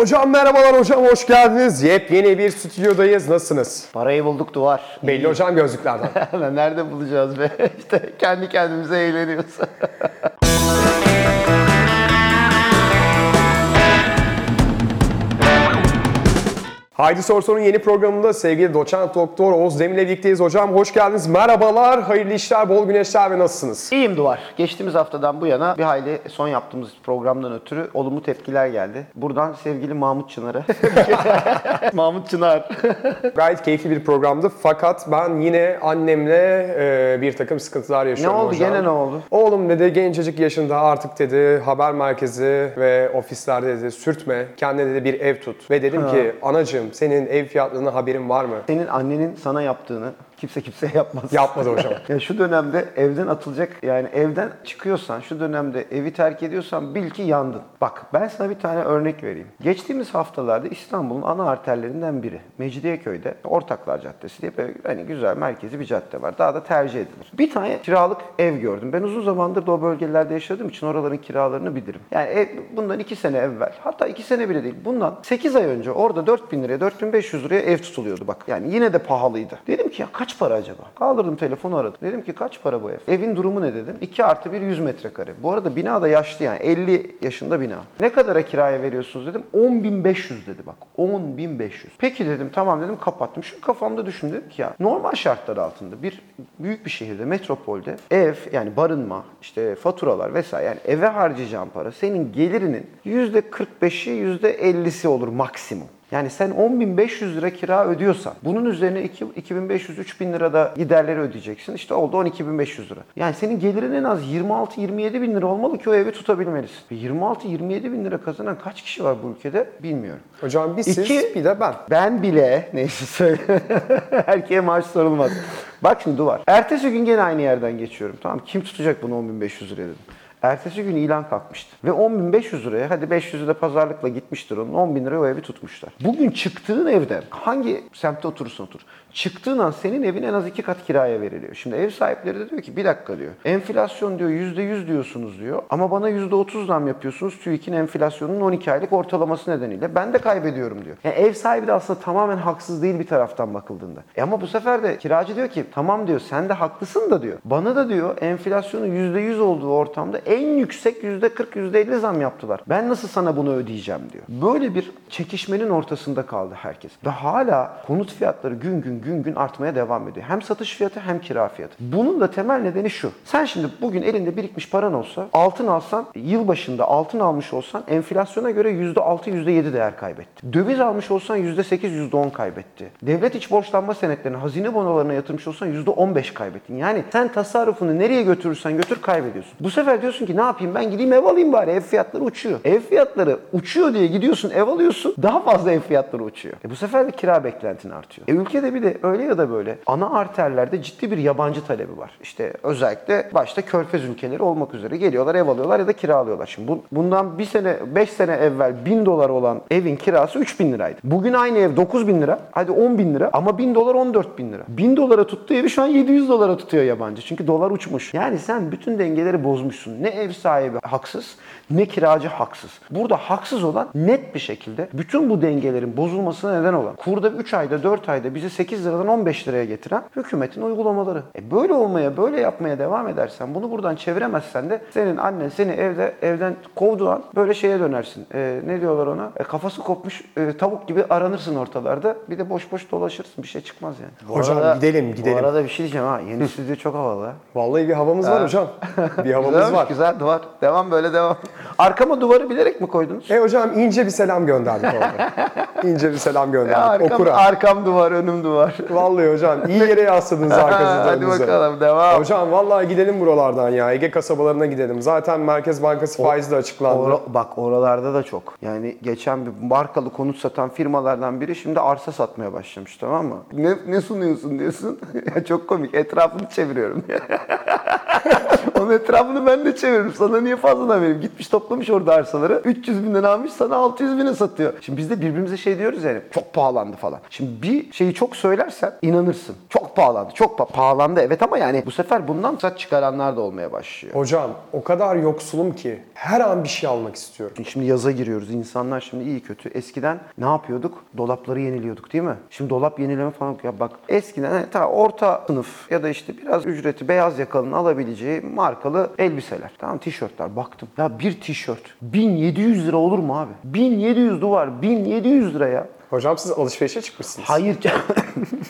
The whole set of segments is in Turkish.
Hocam merhabalar hocam, hoş geldiniz. Yepyeni bir stüdyodayız. Nasılsınız? Parayı bulduk duvar. Belli hocam gözlüklerden. Nerede bulacağız be? İşte kendi kendimize eğleniyoruz. Haydi Sor Sor'un yeni programında sevgili doçent doktor Oğuz Demir'le birlikteyiz hocam. Hoş geldiniz. Merhabalar. Hayırlı işler, bol güneşler ve nasılsınız? İyiyim Duvar. Geçtiğimiz haftadan bu yana bir hayli son yaptığımız programdan ötürü olumlu tepkiler geldi. Buradan sevgili Mahmut Çınar'a. Mahmut Çınar. Gayet keyifli bir programdı fakat ben yine annemle bir takım sıkıntılar yaşıyorum hocam. Ne oldu? Hocam. Gene ne oldu? Oğlum dedi gencecik yaşında artık dedi haber merkezi ve ofislerde dedi sürtme. Kendine dedi bir ev tut. Ve dedim ki anacığım senin ev fiyatlarına haberin var mı? Senin annenin sana yaptığını kimse yapmaz. Yapmadı hocam. Yani şu dönemde evden atılacak, yani evden çıkıyorsan, şu dönemde evi terk ediyorsan bil ki yandın. Bak ben sana bir tane örnek vereyim. Geçtiğimiz haftalarda İstanbul'un ana arterlerinden biri Mecidiyeköy'de Ortaklar Caddesi diye böyle hani güzel merkezi bir cadde var. Daha da tercih edilir. Bir tane kiralık ev gördüm. Ben uzun zamandır da o bölgelerde yaşadığım için oraların kiralarını bilirim. Yani ev, bundan 2 sene evvel, hatta 2 sene bile değil. Bundan 8 ay önce orada 4.000 liraya, 4.500 liraya ev tutuluyordu bak. Yani yine de pahalıydı. Dedim ki ya kaç para acaba? Kaldırdım telefonu, aradım. Dedim ki kaç para bu ev? Evin durumu ne dedim? 2+1 100 metrekare. Bu arada bina da yaşlı yani. 50 yaşında bina. Ne kadara kiraya veriyorsunuz dedim. 10.500 dedi bak. 10.500. Peki dedim, tamam dedim, kapattım. Şu kafamda düşündüm ki ya normal şartlar altında bir büyük bir şehirde, metropolde ev yani barınma, işte faturalar vesaire, yani eve harcayacağın para senin gelirinin %45'i %50'si olur maksimum. Yani sen 10.500 lira kira ödüyorsan bunun üzerine 2.500-3.000 lira da giderleri ödeyeceksin. İşte oldu 12.500 lira. Yani senin gelirin en az 26-27 bin lira olmalı ki o evi tutabilmelisin. 26-27 bin lira kazanan kaç kişi var bu ülkede bilmiyorum. Hocam bir siz bir de ben. Ben bile neyse söyle. Erkeğe maaş sorulmaz. Bak şimdi Duvar. Ertesi gün gene aynı yerden geçiyorum. Tamam, kim tutacak bunu 10.500 lira dedim. Ertesi gün ilan kalkmıştı. Ve 10.500 liraya, hadi 500'ü de pazarlıkla gitmiştir onun, 10.000 liraya o evi tutmuşlar. Bugün çıktığın evden, hangi semtte oturursan otur, çıktığın an senin evin en az 2 kat kiraya veriliyor. Şimdi ev sahipleri de diyor ki bir dakika diyor, enflasyon diyor %100 diyorsunuz diyor ama bana %30 zam yapıyorsunuz TÜİK'in enflasyonunun 12 aylık ortalaması nedeniyle, ben de kaybediyorum diyor. Yani ev sahibi de aslında tamamen haksız değil bir taraftan bakıldığında. Ama bu sefer de kiracı diyor ki tamam diyor sen de haklısın da diyor, bana da diyor enflasyonun %100 olduğu ortamda en yüksek %40, %50 zam yaptılar. Ben nasıl sana bunu ödeyeceğim diyor. Böyle bir çekişmenin ortasında kaldı herkes. Ve hala konut fiyatları gün gün artmaya devam ediyor. Hem satış fiyatı hem kira fiyatı. Bunun da temel nedeni şu. Sen şimdi bugün elinde birikmiş paran olsa, altın alsan, yılbaşında altın almış olsan enflasyona göre %6, %7 değer kaybetti. Döviz almış olsan %8, %10 kaybetti. Devlet iç borçlanma senetlerine, hazine bonolarına yatırmış olsan %15 kaybettin. Yani sen tasarrufunu nereye götürürsen götür kaybediyorsun. Bu sefer diyorsun ki ne yapayım, ben gideyim ev alayım bari, ev fiyatları uçuyor. Ev fiyatları uçuyor diye gidiyorsun ev alıyorsun, daha fazla ev fiyatları uçuyor. Bu sefer de kira beklentin artıyor. Ülkede bir de öyle ya da böyle ana arterlerde ciddi bir yabancı talebi var. İşte özellikle başta Körfez ülkeleri olmak üzere geliyorlar, ev alıyorlar ya da kiralıyorlar. Şimdi bundan 1 sene 5 sene evvel $1.000 olan evin kirası 3.000 liraydı. Bugün aynı ev 9.000 lira, hadi 10.000 lira ama $1.000 14.000 lira. $1.000 tuttuğu evi şu an $700 tutuyor yabancı. Çünkü dolar uçmuş. Yani sen bütün dengeleri bozmuşsun. Ne ev sahibi haksız, ne kiracı haksız. Burada haksız olan net bir şekilde bütün bu dengelerin bozulmasına neden olan, kurda 3 ayda 4 ayda bizi 8 liradan 15 liraya getiren hükümetin uygulamaları. Böyle olmaya, böyle yapmaya devam edersen, bunu buradan çeviremezsen de senin annen seni evden kovduğu an böyle şeye dönersin. Ne diyorlar ona? Kafası kopmuş tavuk gibi aranırsın ortalarda. Bir de boş boş dolaşırsın. Bir şey çıkmaz yani. Hocam arada, gidelim. Bu arada bir şey diyeceğim ha. Yeni stüdyo çok havalı ha. Vallahi bir havamız var hocam. Bir havamız var. Güzel Duvar. Devam böyle devam. Arkama duvarı bilerek mi koydunuz? Hocam ince bir selam gönderdik orada. İnce bir selam gönderdik. Arkam duvar, önüm duvar. Vallahi hocam iyi yere yasladınız arkasınızı. Hadi bakalım devam. Hocam vallahi gidelim buralardan ya. Ege kasabalarına gidelim. Zaten Merkez Bankası faizi de açıklandı. Bak oralarda da çok. Yani geçen bir markalı konut satan firmalardan biri şimdi arsa satmaya başlamış, tamam mı? Ne sunuyorsun diyorsun. Çok komik. Etrafını çeviriyorum. Onun etrafını ben de çeviriyorum. de veririm. Sana niye fazladan vereyim? Gitmiş toplamış orada arsaları. 300 binden almış, sana 600 bine satıyor. Şimdi biz de birbirimize şey diyoruz yani, çok pahalandı falan. Şimdi bir şeyi çok söylersen inanırsın. Çok pahalandı. Çok pahalandı evet, ama yani bu sefer bundan sat çıkaranlar da olmaya başlıyor. Hocam o kadar yoksulum ki her an bir şey almak istiyorum. Şimdi yaza giriyoruz. İnsanlar şimdi iyi kötü. Eskiden ne yapıyorduk? Dolapları yeniliyorduk değil mi? Şimdi dolap yenileme falan yok. Ya bak eskiden hani ta orta sınıf ya da işte biraz ücreti beyaz yakalının alabileceği markalı elbiseler. Tamam, tişörtler. Baktım. Ya bir tişört 1700 lira olur mu abi? 1700 duvar 1700 lira ya. Hocam siz alışverişe çıkmışsınız. Hayır.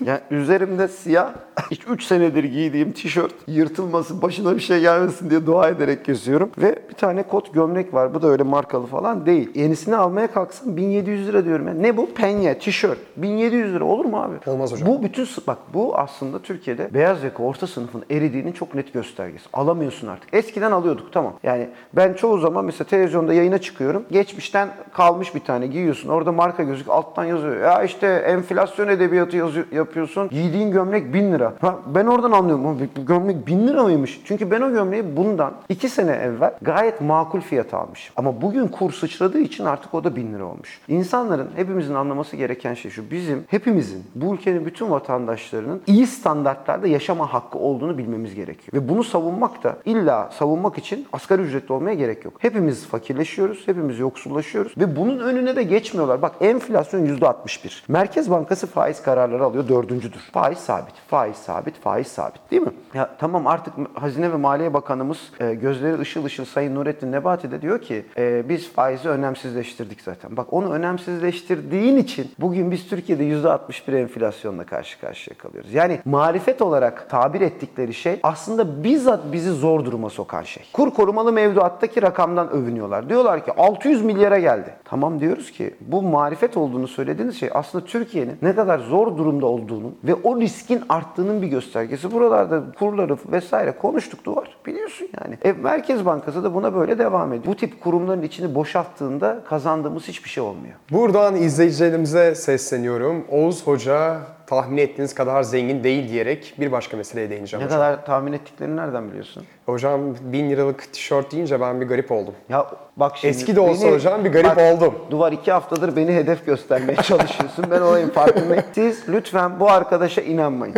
Yani üzerimde siyah, hiç 3 senedir giydiğim tişört, yırtılmasın, başına bir şey gelmesin diye dua ederek geziyorum. Ve bir tane kot gömlek var. Bu da öyle markalı falan değil. Yenisini almaya kalksam 1700 lira diyorum. Yani ne bu? Penye, tişört. 1700 lira olur mu abi? Olmaz hocam. Bu bütün, bak bu aslında Türkiye'de beyaz yaka orta sınıfın eridiğinin çok net göstergesi. Alamıyorsun artık. Eskiden alıyorduk tamam. Yani ben çoğu zaman mesela televizyonda yayına çıkıyorum. Geçmişten kalmış bir tane giyiyorsun. Orada marka gözük alttan yazıyor. Ya işte enflasyon edebiyatı yapıyorsun. Giydiğin gömlek 1000 lira. Ha, ben oradan anlıyorum. Gömlek 1000 lira mıymış? Çünkü ben o gömleği bundan 2 sene evvel gayet makul fiyata almışım. Ama bugün kur sıçradığı için artık o da 1000 lira olmuş. İnsanların, hepimizin anlaması gereken şey şu. Bizim, hepimizin, bu ülkenin bütün vatandaşlarının iyi standartlarda yaşama hakkı olduğunu bilmemiz gerekiyor. Ve bunu savunmak da, illa savunmak için asgari ücretli olmaya gerek yok. Hepimiz fakirleşiyoruz. Hepimiz yoksullaşıyoruz. Ve bunun önüne de geçmiyorlar. Bak enflasyon %61. Merkez Bankası faiz kararları alıyor. 4.'dür. Faiz sabit. Faiz sabit. Faiz sabit. Değil mi? Ya tamam, artık Hazine ve Maliye Bakanımız gözleri ışıl ışıl Sayın Nurettin Nebati de diyor ki biz faizi önemsizleştirdik zaten. Bak onu önemsizleştirdiğin için bugün biz Türkiye'de %61 enflasyonla karşı karşıya kalıyoruz. Yani marifet olarak tabir ettikleri şey aslında bizzat bizi zor duruma sokan şey. Kur korumalı mevduattaki rakamdan övünüyorlar. Diyorlar ki 600 milyara geldi. Tamam diyoruz ki bu marifet olduğunu söylediğiniz şey aslında Türkiye'nin ne kadar zor durumda olduğunun ve o riskin arttığının bir göstergesi. Buralarda kurları vesaire konuştuk duvar. Biliyorsun yani. Merkez Bankası da buna böyle devam ediyor. Bu tip kurumların içini boşalttığında kazandığımız hiçbir şey olmuyor. Buradan izleyicilerimize sesleniyorum. Oğuz Hoca tahmin ettiğiniz kadar zengin değil diyerek bir başka meseleye değineceğim. Ne kadar tahmin ettiklerini nereden biliyorsun? Hocam 1000 liralık tişört deyince ben bir garip oldum. Ya bak şimdi eski de olsa beni, hocam bir garip bak, oldum. Duvar 2 haftadır beni hedef göstermeye çalışıyorsun. Ben olayım farkındayım. Siz lütfen bu arkadaşa inanmayın.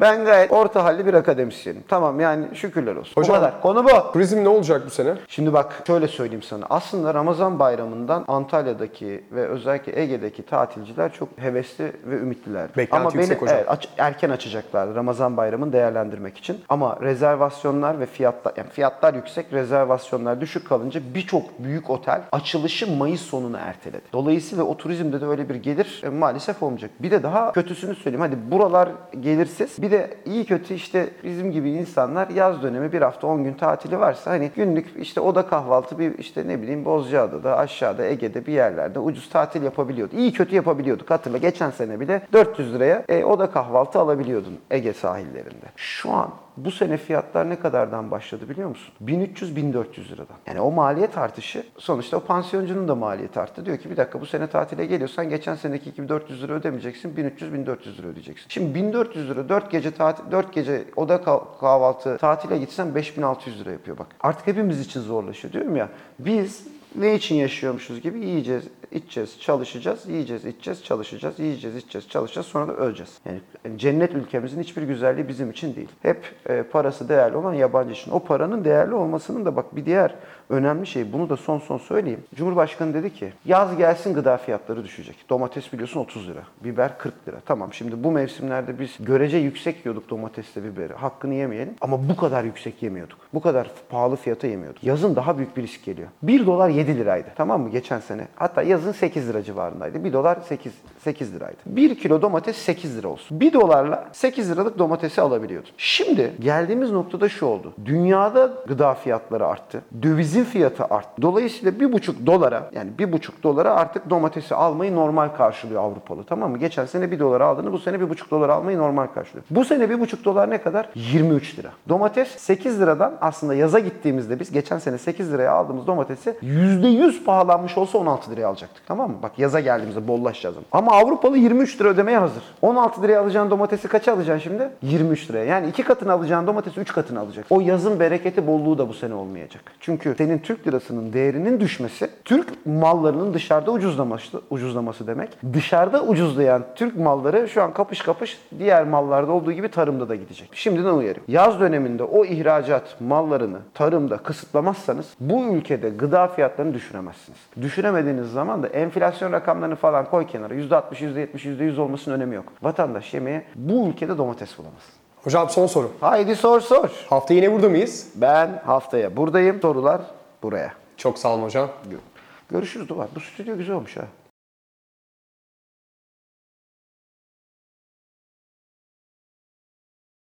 Ben gayet orta halli bir akademisyenim. Tamam yani şükürler olsun. Hocam, o kadar. Konu bu. Turizm ne olacak bu sene? Şimdi bak şöyle söyleyeyim sana. Aslında Ramazan bayramından Antalya'daki ve özellikle Ege'deki tatilciler çok hevesli ve ümitliler. Ama beni erken açacaklar Ramazan bayramını değerlendirmek için. Ama rezervasyonlar ve fiyatlar, yani fiyatlar yüksek, rezervasyonlar düşük kalınca birçok büyük otel açılışı Mayıs sonuna erteledi. Dolayısıyla o turizmde de öyle bir gelir maalesef olmayacak. Bir de daha kötüsünü söyleyeyim. Hadi buralar gelirsiz. Bir de iyi kötü işte bizim gibi insanlar yaz dönemi bir hafta 10 gün tatili varsa hani günlük işte oda kahvaltı bir işte ne bileyim Bozcaada'da, aşağıda Ege'de bir yerlerde ucuz tatil yapabiliyordu. İyi kötü yapabiliyorduk. Hatırla geçen sene bile 400 liraya oda kahvaltı alabiliyordun Ege sahillerinde. Şu an bu sene fiyatlar ne kadardan başladı biliyor musun? 1300-1400 liradan. Yani o maliyet artışı, sonuçta o pansiyoncunun da maliyeti arttı. Diyor ki bir dakika bu sene tatile geliyorsan geçen seneki gibi 400 lira ödemeyeceksin, 1300-1400 lira ödeyeceksin. Şimdi 1400 lira 4 gece oda kahvaltı tatile gitsen 5600 lira yapıyor bak. Artık hepimiz için zorlaşıyor diyorum ya. Biz ne için yaşıyormuşuz gibi yiyeceğiz, içeceğiz, çalışacağız, yiyeceğiz, içeceğiz, çalışacağız, yiyeceğiz, içeceğiz, çalışacağız, sonra da öleceğiz. Yani cennet ülkemizin hiçbir güzelliği bizim için değil. Hep parası değerli olan yabancı için. O paranın değerli olmasının da bak bir diğer önemli şey, bunu da son söyleyeyim. Cumhurbaşkanı dedi ki yaz gelsin gıda fiyatları düşecek. Domates biliyorsun 30 lira, biber 40 lira. Tamam şimdi bu mevsimlerde biz görece yüksek yiyorduk domatesle biberi. Hakkını yemeyelim ama bu kadar yüksek yemiyorduk. Bu kadar pahalı fiyata yemiyorduk. Yazın daha büyük bir risk geliyor. 1 dolar 7 liraydı tamam mı geçen sene? Hatta yazın 8 lira civarındaydı. 1 dolar 8 liraydı. 1 kilo domates 8 lira olsun. 1 dolarla 8 liralık domatesi alabiliyordun. Şimdi geldiğimiz noktada şu oldu. Dünyada gıda fiyatları arttı. Dövizin fiyatı arttı. Dolayısıyla 1,5 dolara yani 1,5 dolara artık domatesi almayı normal karşılıyor Avrupalı tamam mı? Geçen sene 1 dolara aldığını bu sene 1,5 dolara almayı normal karşılıyor. Bu sene 1,5 dolar ne kadar? 23 lira. Domates 8 liradan aslında yaza gittiğimizde biz geçen sene 8 liraya aldığımız domatesi 100 %100 pahalanmış olsa 16 liraya alacaktık, tamam mı? Bak yaza geldiğimizde bollaşacağız ama Avrupalı 23 lira ödemeye hazır. 16 liraya alacağın domatesi kaça alacaksın şimdi? 23 liraya. Yani 2 katını alacağın domatesi 3 katını alacak. O yazın bereketi, bolluğu da bu sene olmayacak. Çünkü senin Türk lirasının değerinin düşmesi, Türk mallarının dışarıda ucuzlaması demek. Dışarıda ucuzlayan Türk malları şu an kapış kapış diğer mallarda olduğu gibi tarımda da gidecek. Şimdiden uyarayım. Yaz döneminde o ihracat mallarını tarımda kısıtlamazsanız bu ülkede gıda fiyatlarını düşüremezsiniz. Düşüremediğiniz zaman da enflasyon rakamlarını falan koy kenara. %60, %70, %100 olmasının önemi yok. Vatandaş yemeğe bu ülkede domates bulamaz. Hocam son soru. Haydi sor. Haftaya yine burada mıyız? Ben haftaya buradayım. Sorular buraya. Çok sağ olun hocam. Görüşürüz Duvar. Bu stüdyo güzel olmuş ha.